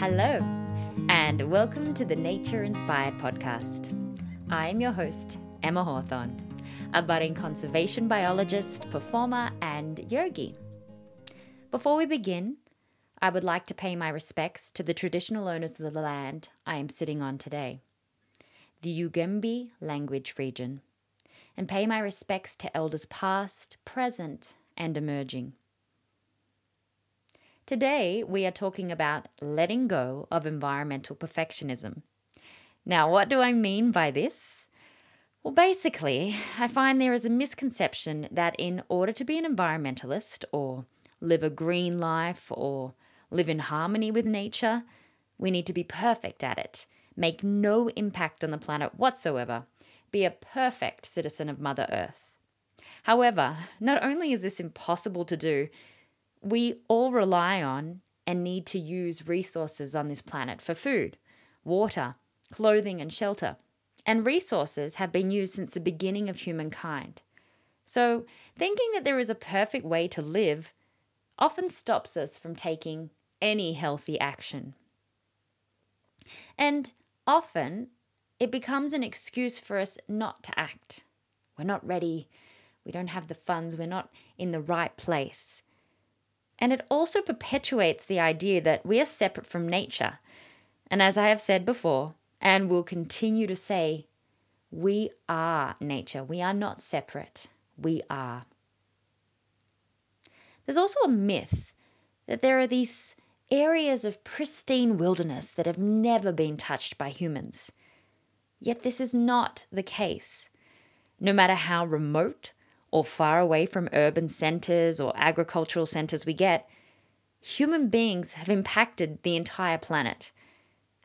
Hello, and welcome to the Nature Inspired Podcast. I'm your host, Emma Hawthorne, a budding conservation biologist, performer, and yogi. Before we begin, I would like to pay my respects to the traditional owners of the land I am sitting on today, the Yugambeh language region, and pay my respects to elders past, present, and emerging. Today, we are talking about letting go of environmental perfectionism. Now, what do I mean by this? Well, basically, I find there is a misconception that in order to be an environmentalist or live a green life or live in harmony with nature, we need to be perfect at it, make no impact on the planet whatsoever, be a perfect citizen of Mother Earth. However, not only is this impossible to do, we all rely on and need to use resources on this planet for food, water, clothing, and shelter. And resources have been used since the beginning of humankind. So thinking that there is a perfect way to live often stops us from taking any healthy action. And often it becomes an excuse for us not to act. We're not ready. We don't have the funds. We're not in the right place. And it also perpetuates the idea that we are separate from nature. And as I have said before, and will continue to say, we are nature. We are not separate. We are. There's also a myth that there are these areas of pristine wilderness that have never been touched by humans. Yet this is not the case. No matter how remote or far away from urban centers or agricultural centers we get, human beings have impacted the entire planet.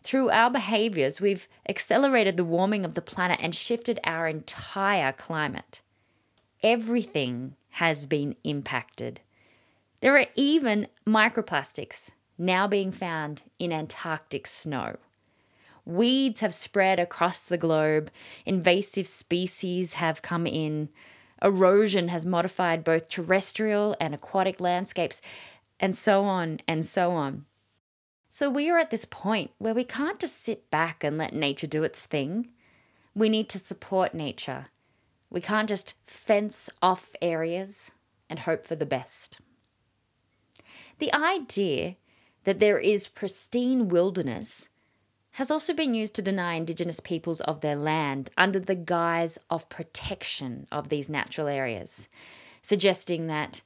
Through our behaviors, we've accelerated the warming of the planet and shifted our entire climate. Everything has been impacted. There are even microplastics now being found in Antarctic snow. Weeds have spread across the globe. Invasive species have come in. Erosion has modified both terrestrial and aquatic landscapes, and so on and so on. So we are at this point where we can't just sit back and let nature do its thing. We need to support nature. We can't just fence off areas and hope for the best. The idea that there is pristine wilderness has also been used to deny Indigenous peoples of their land under the guise of protection of these natural areas, suggesting that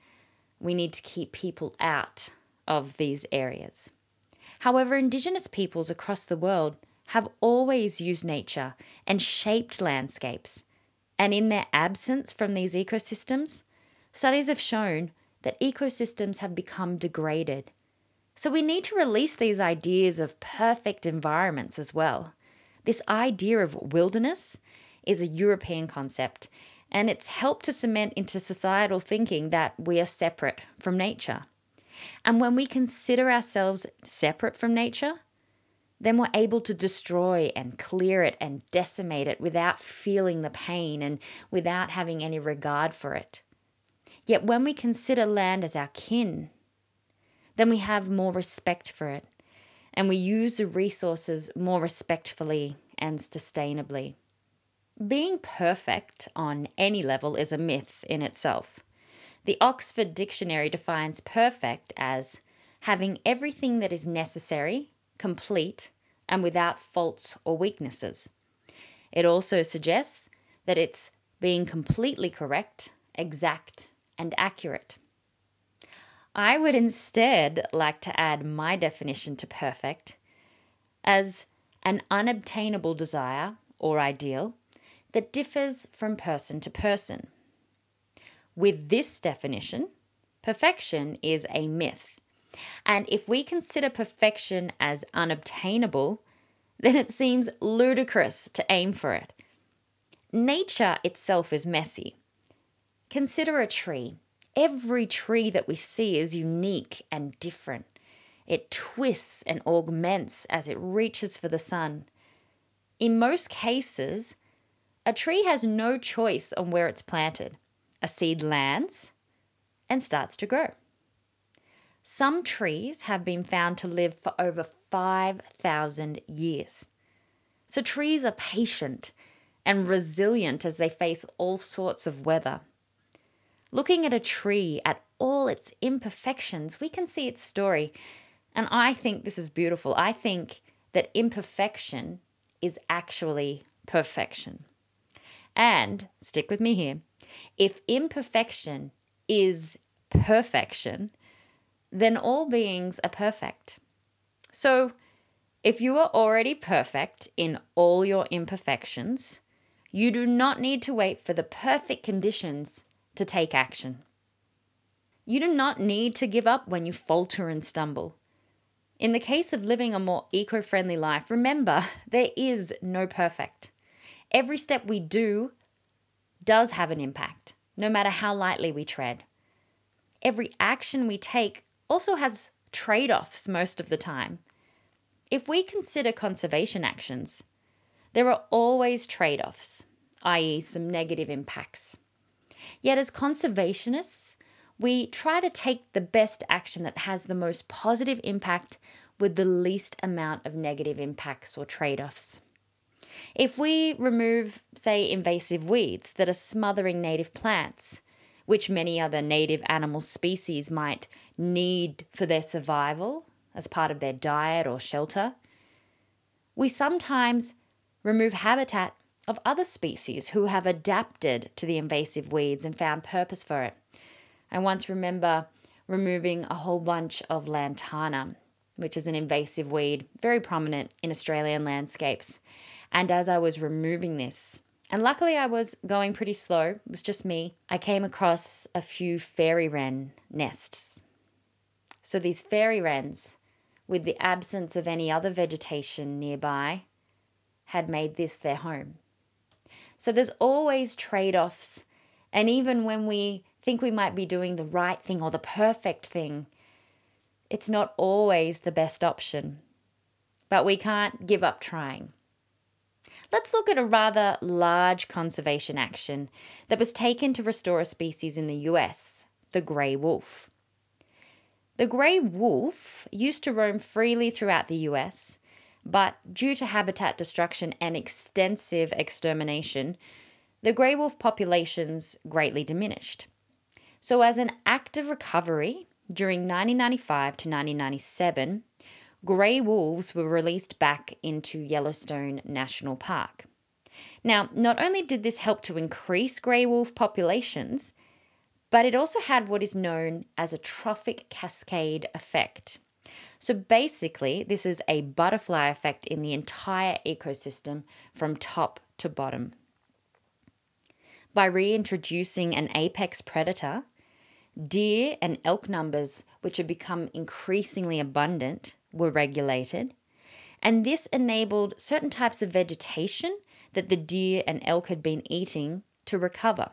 we need to keep people out of these areas. However, Indigenous peoples across the world have always used nature and shaped landscapes, and in their absence from these ecosystems, studies have shown that ecosystems have become degraded. So we need to release these ideas of perfect environments as well. This idea of wilderness is a European concept, and it's helped to cement into societal thinking that we are separate from nature. And when we consider ourselves separate from nature, then we're able to destroy and clear it and decimate it without feeling the pain and without having any regard for it. Yet when we consider land as our kin, then we have more respect for it, and we use the resources more respectfully and sustainably. Being perfect on any level is a myth in itself. The Oxford Dictionary defines perfect as having everything that is necessary, complete, and without faults or weaknesses. It also suggests that it's being completely correct, exact, and accurate. I would instead like to add my definition to perfect as an unobtainable desire or ideal that differs from person to person. With this definition, perfection is a myth. And if we consider perfection as unobtainable, then it seems ludicrous to aim for it. Nature itself is messy. Consider a tree. Every tree that we see is unique and different. It twists and augments as it reaches for the sun. In most cases, a tree has no choice on where it's planted. A seed lands and starts to grow. Some trees have been found to live for over 5,000 years. So trees are patient and resilient as they face all sorts of weather. Looking at a tree at all its imperfections, we can see its story. And I think this is beautiful. I think that imperfection is actually perfection. And stick with me here. If imperfection is perfection, then all beings are perfect. So if you are already perfect in all your imperfections, you do not need to wait for the perfect conditions to take action. You do not need to give up when you falter and stumble. In the case of living a more eco-friendly life, remember, there is no perfect. Every step we do does have an impact, no matter how lightly we tread. Every action we take also has trade-offs most of the time. If we consider conservation actions, there are always trade-offs, i.e. some negative impacts. Yet as conservationists, we try to take the best action that has the most positive impact with the least amount of negative impacts or trade-offs. If we remove, say, invasive weeds that are smothering native plants, which many other native animal species might need for their survival as part of their diet or shelter, we sometimes remove habitat of other species who have adapted to the invasive weeds and found purpose for it. I once remember removing a whole bunch of lantana, which is an invasive weed, very prominent in Australian landscapes. And as I was removing this, and luckily I was going pretty slow, it was just me, I came across a few fairy wren nests. So these fairy wrens, with the absence of any other vegetation nearby, had made this their home. So there's always trade-offs, and even when we think we might be doing the right thing or the perfect thing, it's not always the best option. But we can't give up trying. Let's look at a rather large conservation action that was taken to restore a species in the US, the grey wolf. The grey wolf used to roam freely throughout the US, but due to habitat destruction and extensive extermination, the grey wolf populations greatly diminished. So as an act of recovery, during 1995 to 1997, grey wolves were released back into Yellowstone National Park. Now, not only did this help to increase grey wolf populations, but it also had what is known as a trophic cascade effect. So basically, this is a butterfly effect in the entire ecosystem from top to bottom. By reintroducing an apex predator, deer and elk numbers, which had become increasingly abundant, were regulated, and this enabled certain types of vegetation that the deer and elk had been eating to recover.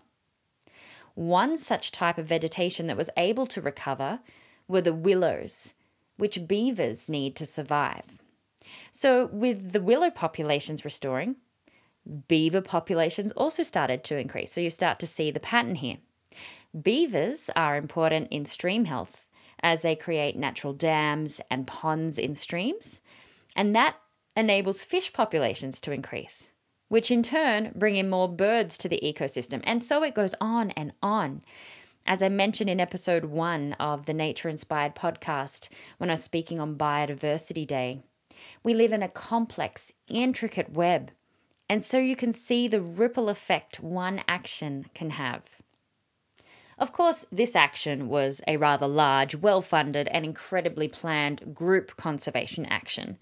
One such type of vegetation that was able to recover were the willows, which beavers need to survive. So with the willow populations restoring, beaver populations also started to increase. So you start to see the pattern here. Beavers are important in stream health, as they create natural dams and ponds in streams, and that enables fish populations to increase, which in turn bring in more birds to the ecosystem. And so it goes on and on. As I mentioned in episode 1 of the Nature Inspired podcast, when I was speaking on Biodiversity Day, we live in a complex, intricate web. And so you can see the ripple effect one action can have. Of course, this action was a rather large, well-funded and incredibly planned group conservation action.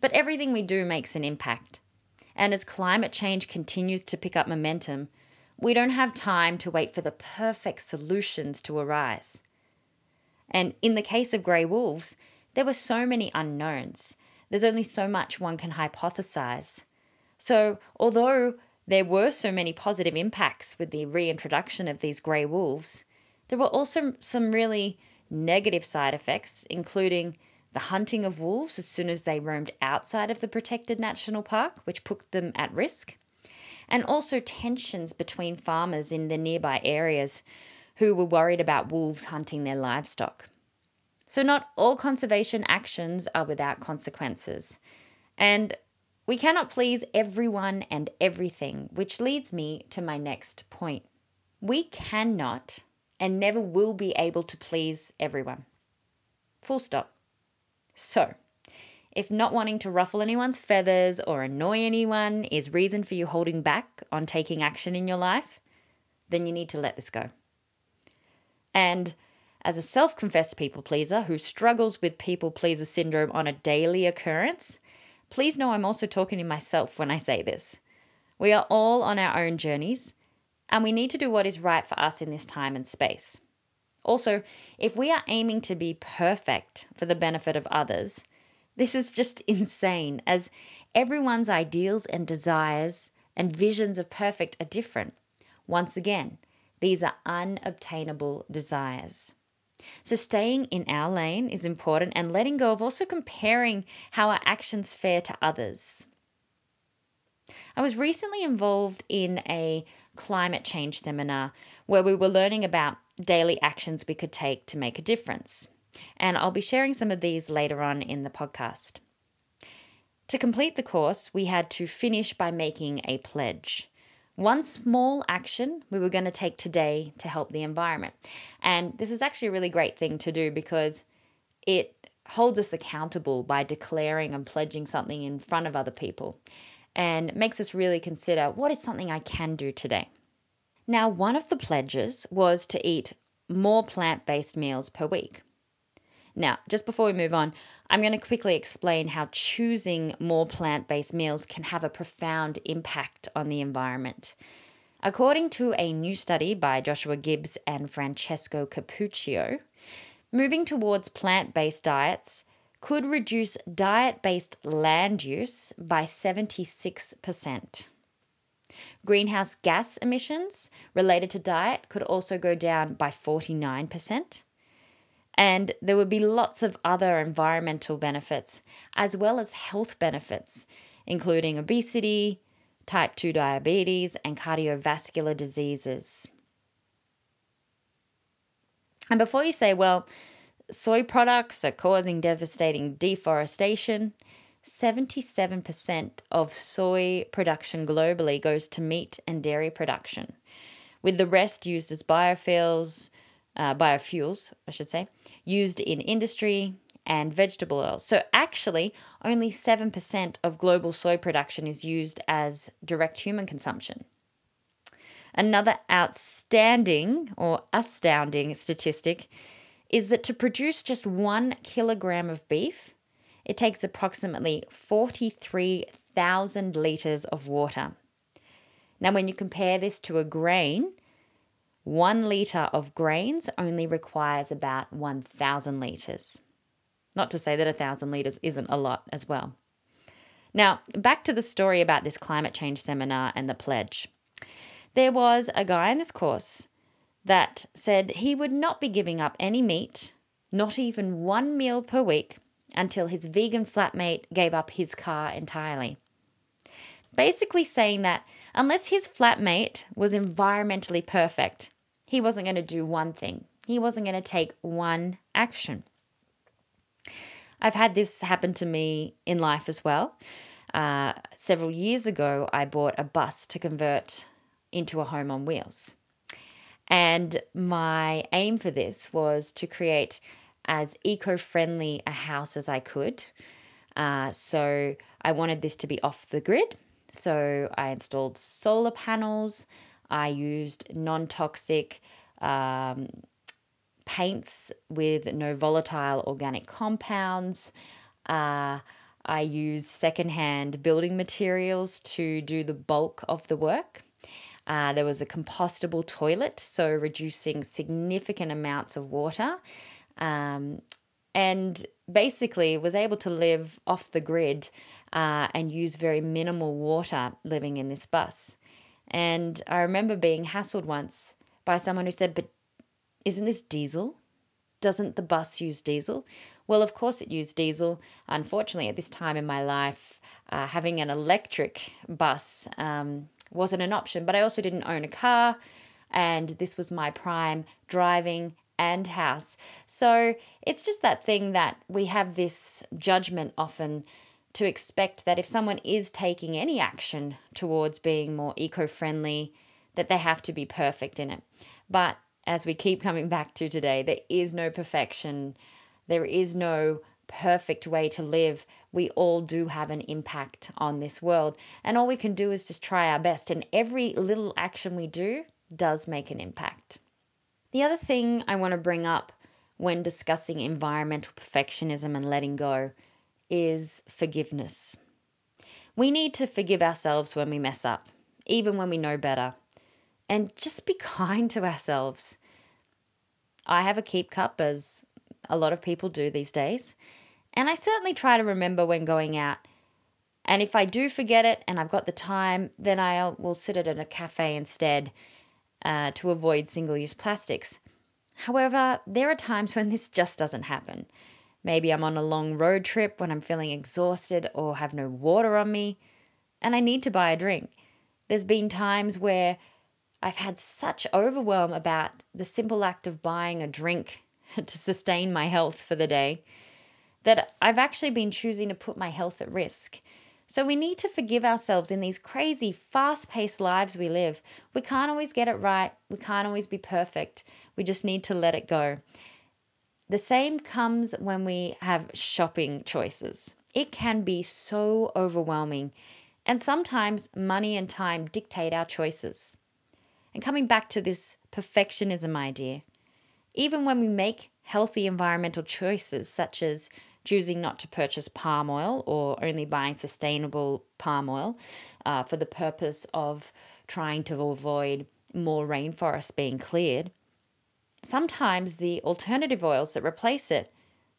But everything we do makes an impact. And as climate change continues to pick up momentum, we don't have time to wait for the perfect solutions to arise. And in the case of grey wolves, there were so many unknowns. There's only so much one can hypothesize. So although there were so many positive impacts with the reintroduction of these grey wolves, there were also some really negative side effects, including the hunting of wolves as soon as they roamed outside of the protected national park, which put them at risk, and also tensions between farmers in the nearby areas who were worried about wolves hunting their livestock. So not all conservation actions are without consequences. And we cannot please everyone and everything, which leads me to my next point. We cannot and never will be able to please everyone. Full stop. So, if not wanting to ruffle anyone's feathers or annoy anyone is reason for you holding back on taking action in your life, then you need to let this go. And as a self-confessed people pleaser who struggles with people pleaser syndrome on a daily occurrence, please know I'm also talking to myself when I say this. We are all on our own journeys, and we need to do what is right for us in this time and space. Also, if we are aiming to be perfect for the benefit of others, this is just insane, as everyone's ideals and desires and visions of perfect are different. Once again, these are unobtainable desires. So staying in our lane is important, and letting go of also comparing how our actions fare to others. I was recently involved in a climate change seminar where we were learning about daily actions we could take to make a difference. And I'll be sharing some of these later on in the podcast. To complete the course, we had to finish by making a pledge. One small action we were going to take today to help the environment. And this is actually a really great thing to do because it holds us accountable by declaring and pledging something in front of other people, and makes us really consider, what is something I can do today? Now, one of the pledges was to eat more plant-based meals per week. Now, just before we move on, I'm going to quickly explain how choosing more plant-based meals can have a profound impact on the environment. According to a new study by Joshua Gibbs and Francesco Cappuccio, moving towards plant-based diets could reduce diet-based land use by 76%. Greenhouse gas emissions related to diet could also go down by 49%. And there would be lots of other environmental benefits, as well as health benefits, including obesity, type 2 diabetes, and cardiovascular diseases. And before you say, well, soy products are causing devastating deforestation, 77% of soy production globally goes to meat and dairy production, with the rest used as biofuels, used in industry and vegetable oils. So actually, only 7% of global soy production is used as direct human consumption. Another astounding statistic is that to produce just 1 kilogram of beef, it takes approximately 43,000 litres of water. Now, when you compare this to a grain, 1 litre of grains only requires about 1,000 litres. Not to say that 1,000 litres isn't a lot as well. Now, back to the story about this climate change seminar and the pledge. There was a guy in this course that said he would not be giving up any meat, not even one meal per week, until his vegan flatmate gave up his car entirely. Basically saying that unless his flatmate was environmentally perfect, he wasn't going to do one thing. He wasn't going to take one action. I've had this happen to me in life as well. Several years ago, I bought a bus to convert into a home on wheels. And my aim for this was to create as eco-friendly a house as I could. So I wanted this to be off the grid. So I installed solar panels. I used non-toxic paints with no volatile organic compounds. I used secondhand building materials to do the bulk of the work. There was a compostable toilet, so reducing significant amounts of water. And basically was able to live off the grid and use very minimal water living in this bus. And I remember being hassled once by someone who said, but isn't this diesel? Doesn't the bus use diesel? Well, of course it used diesel. Unfortunately, at this time in my life, having an electric bus wasn't an option, but I also didn't own a car, and this was my prime driving and house. So it's just that thing that we have this judgment often to expect that if someone is taking any action towards being more eco-friendly, that they have to be perfect in it. But as we keep coming back to today, there is no perfection. There is no perfect way to live. We all do have an impact on this world. And all we can do is just try our best. And every little action we do does make an impact. The other thing I want to bring up when discussing environmental perfectionism and letting go is forgiveness. We need to forgive ourselves when we mess up, even when we know better. And just be kind to ourselves. I have a keep cup, as a lot of people do these days. And I certainly try to remember when going out. And if I do forget it and I've got the time, then I will sit at a cafe instead to avoid single-use plastics. However, there are times when this just doesn't happen. Maybe I'm on a long road trip when I'm feeling exhausted or have no water on me and I need to buy a drink. There's been times where I've had such overwhelm about the simple act of buying a drink to sustain my health for the day that I've actually been choosing to put my health at risk. So we need to forgive ourselves in these crazy, fast-paced lives we live. We can't always get it right. We can't always be perfect. We just need to let it go. The same comes when we have shopping choices. It can be so overwhelming. And sometimes money and time dictate our choices. And coming back to this perfectionism idea, even when we make healthy environmental choices, such as choosing not to purchase palm oil or only buying sustainable palm oil for the purpose of trying to avoid more rainforests being cleared, sometimes the alternative oils that replace it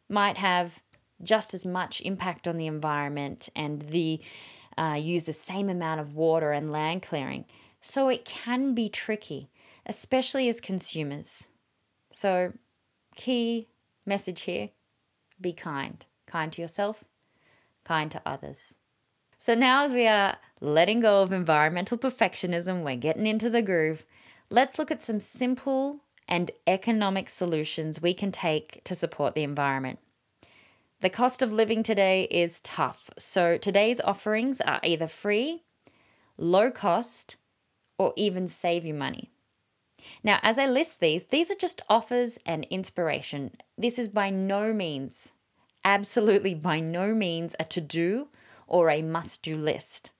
might have just as much impact on the environment and use the same amount of water and land clearing. So it can be tricky, especially as consumers. So key message here, be kind. Kind to yourself, kind to others. So now as we are letting go of environmental perfectionism, we're getting into the groove. Let's look at some simple and economic solutions we can take to support the environment. The cost of living today is tough. So today's offerings are either free, low cost, or even save you money. Now, as I list these are just offers and inspiration. This is by no means, absolutely by no means, a to-do or a must-do list.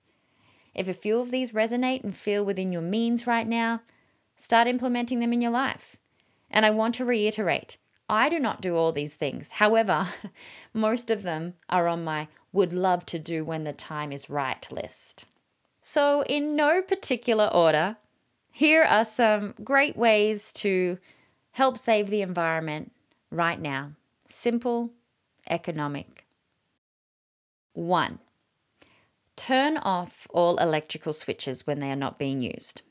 If a few of these resonate and feel within your means right now, start implementing them in your life. And I want to reiterate, I do not do all these things. However, most of them are on my would love to do when the time is right list. So in no particular order, here are some great ways to help save the environment right now. Simple, economic. 1. Turn off all electrical switches when they are not being used.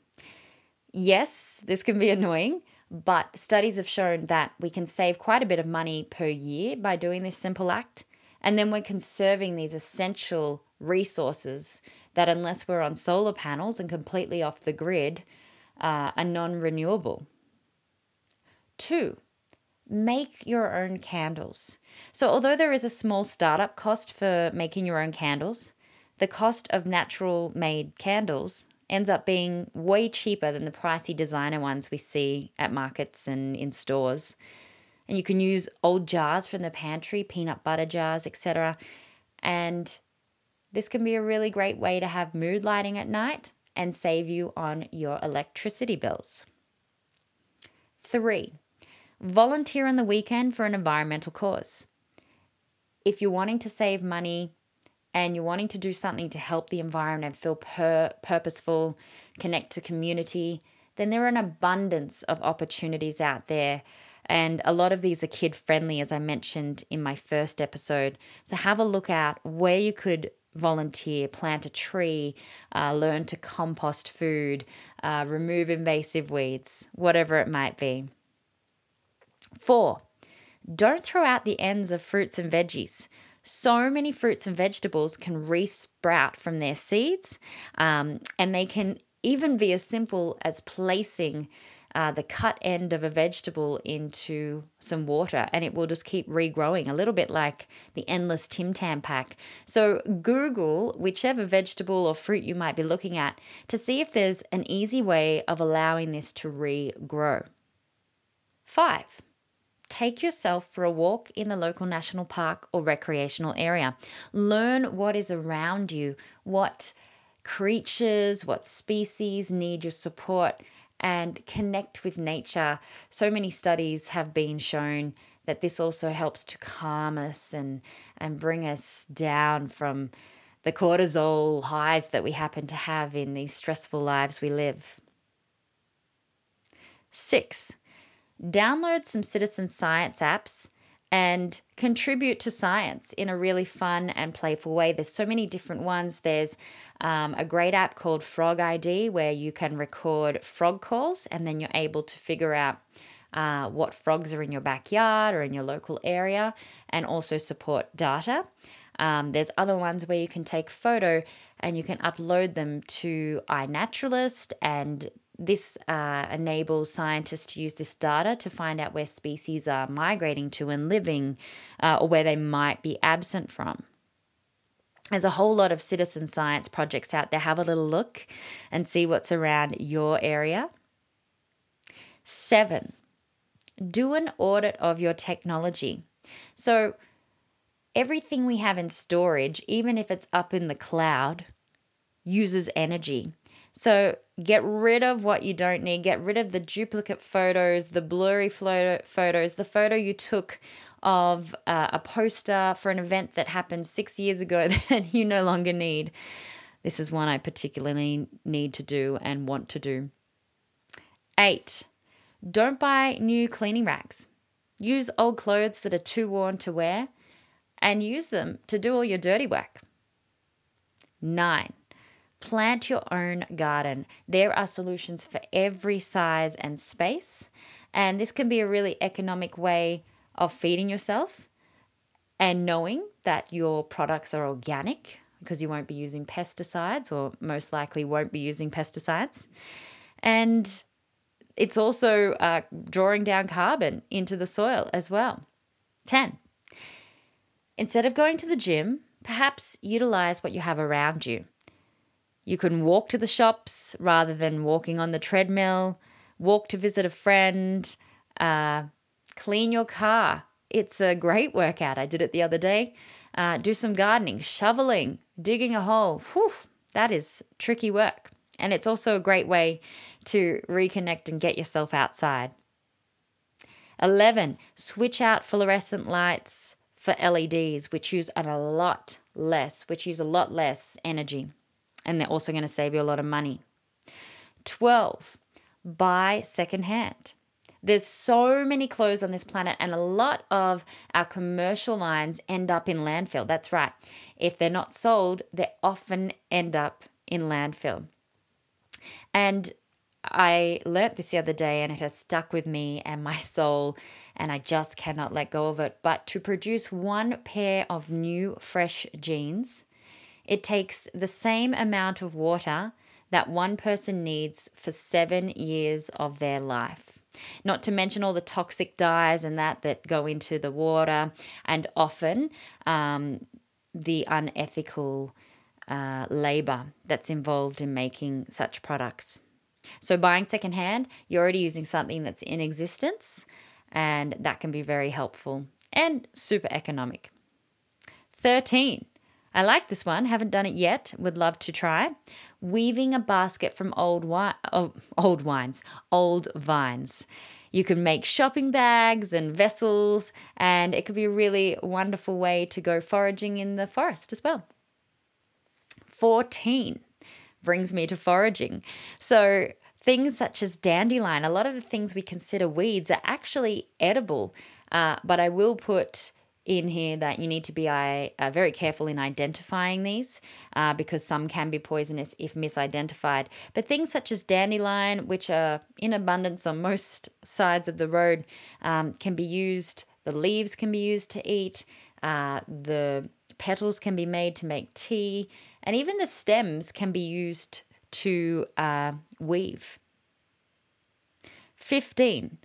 Yes, this can be annoying, but studies have shown that we can save quite a bit of money per year by doing this simple act. And then we're conserving these essential resources that, unless we're on solar panels and completely off the grid, are non-renewable. 2, make your own candles. So although there is a small startup cost for making your own candles, the cost of natural made candles ends up being way cheaper than the pricey designer ones we see at markets and in stores. And you can use old jars from the pantry, peanut butter jars, etc. And this can be a really great way to have mood lighting at night and save you on your electricity bills. 3, volunteer on the weekend for an environmental cause. If you're wanting to save money and you're wanting to do something to help the environment and feel purposeful, connect to community, then there are an abundance of opportunities out there. And a lot of these are kid-friendly, as I mentioned in my first episode. So have a look out where you could volunteer, plant a tree, learn to compost food, remove invasive weeds, whatever it might be. 4, don't throw out the ends of fruits and veggies. So many fruits and vegetables can re-sprout from their seeds, and they can even be as simple as placing the cut end of a vegetable into some water, and it will just keep regrowing, a little bit like the endless Tim Tam pack. So Google whichever vegetable or fruit you might be looking at to see if there's an easy way of allowing this to regrow. 5. Take yourself for a walk in the local national park or recreational area. Learn what is around you, what creatures, what species need your support, and connect with nature. So many studies have been shown that this also helps to calm us and bring us down from the cortisol highs that we happen to have in these stressful lives we live. 6. Download some citizen science apps and contribute to science in a really fun and playful way. There's so many different ones. There's a great app called Frog ID where you can record frog calls, and then you're able to figure out what frogs are in your backyard or in your local area, and also support data. There's other ones where you can take photo and you can upload them to iNaturalist, and this enables scientists to use this data to find out where species are migrating to and living, or where they might be absent from. There's a whole lot of citizen science projects out there. Have a little look and see what's around your area. 7, do an audit of your technology. So everything we have in storage, even if it's up in the cloud, uses energy. So get rid of what you don't need. Get rid of the duplicate photos, the blurry photos, the photo you took of a poster for an event that happened 6 years ago that you no longer need. This is one I particularly need to do and want to do. 8, don't buy new cleaning racks. Use old clothes that are too worn to wear and use them to do all your dirty work. 9, plant your own garden. There are solutions for every size and space, and this can be a really economic way of feeding yourself and knowing that your products are organic because you won't be using pesticides, or most likely won't be using pesticides. And it's also drawing down carbon into the soil as well. 10, instead of going to the gym, perhaps utilize what you have around you. You can walk to the shops rather than walking on the treadmill, walk to visit a friend, clean your car. It's a great workout. I did it the other day. Do some gardening, shoveling, digging a hole. Whew, that is tricky work. And it's also a great way to reconnect and get yourself outside. 11, switch out fluorescent lights for LEDs, which use a lot less energy. And they're also going to save you a lot of money. 12, buy secondhand. There's so many clothes on this planet, and a lot of our commercial lines end up in landfill. That's right. If they're not sold, they often end up in landfill. And I learnt this the other day, and it has stuck with me and my soul, and I just cannot let go of it. But to produce one pair of new, fresh jeans, it takes the same amount of water that one person needs for 7 years of their life. Not to mention all the toxic dyes and that go into the water, and often the unethical labor that's involved in making such products. So buying secondhand, you're already using something that's in existence, and that can be very helpful and super economic. 13. I like this one, haven't done it yet, would love to try. Weaving a basket from old vines. You can make shopping bags and vessels, and it could be a really wonderful way to go foraging in the forest as well. 14 brings me to foraging. So things such as dandelion, a lot of the things we consider weeds are actually edible, but I will put in here that you need to be very careful in identifying these because some can be poisonous if misidentified. But things such as dandelion, which are in abundance on most sides of the road, can be used. The leaves can be used to eat. The petals can be made to make tea. And even the stems can be used to weave. 15.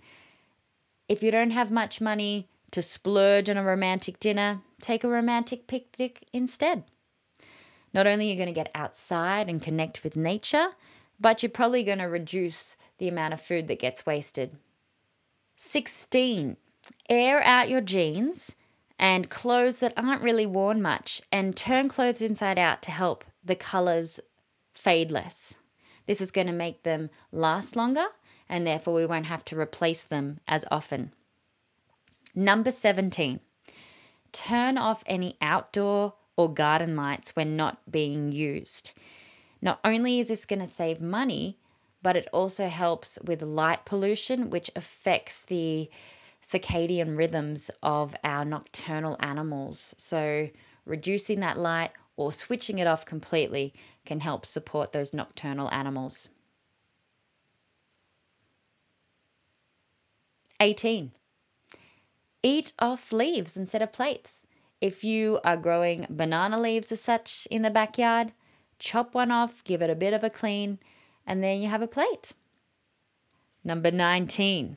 If you don't have much money to splurge on a romantic dinner, take a romantic picnic instead. Not only are you going to get outside and connect with nature, but you're probably going to reduce the amount of food that gets wasted. 16. Air out your jeans and clothes that aren't really worn much, and turn clothes inside out to help the colors fade less. This is going to make them last longer, and therefore we won't have to replace them as often. Number 17, turn off any outdoor or garden lights when not being used. Not only is this going to save money, but it also helps with light pollution, which affects the circadian rhythms of our nocturnal animals. So reducing that light or switching it off completely can help support those nocturnal animals. 18, eat off leaves instead of plates. If you are growing banana leaves as such in the backyard, chop one off, give it a bit of a clean, and then you have a plate. Number 19,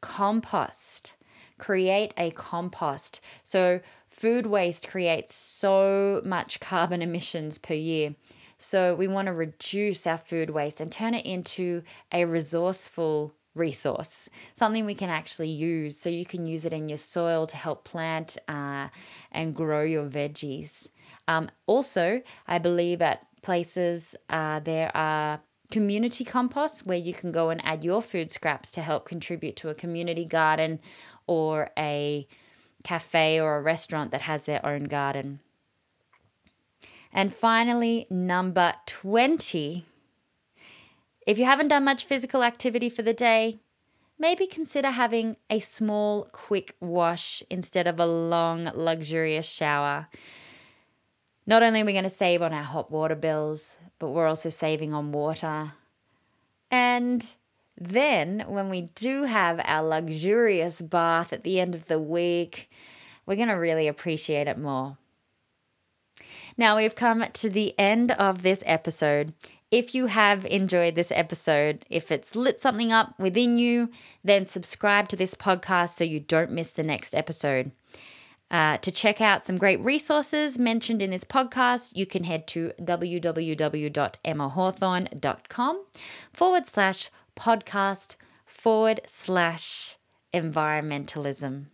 compost. Create a compost. So food waste creates so much carbon emissions per year. So we want to reduce our food waste and turn it into a resourceful resource, something we can actually use. So you can use it in your soil to help plant and grow your veggies. Also, I believe at places there are community compost where you can go and add your food scraps to help contribute to a community garden or a cafe or a restaurant that has their own garden. And finally, number 20, if you haven't done much physical activity for the day, maybe consider having a small, quick wash instead of a long, luxurious shower. Not only are we going to save on our hot water bills, but we're also saving on water. And then when we do have our luxurious bath at the end of the week, we're going to really appreciate it more. Now we've come to the end of this episode. If you have enjoyed this episode, if it's lit something up within you, then subscribe to this podcast so you don't miss the next episode. To check out some great resources mentioned in this podcast, you can head to www.emmahawthorne.com/podcast/environmentalism.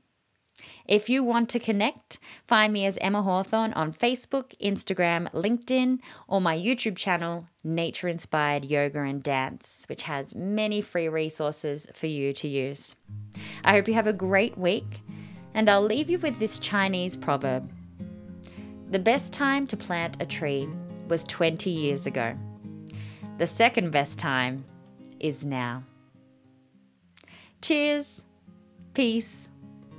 If you want to connect, find me as Emma Hawthorne on Facebook, Instagram, LinkedIn, or my YouTube channel, Nature Inspired Yoga and Dance, which has many free resources for you to use. I hope you have a great week, and I'll leave you with this Chinese proverb. The best time to plant a tree was 20 years ago. The second best time is now. Cheers, peace,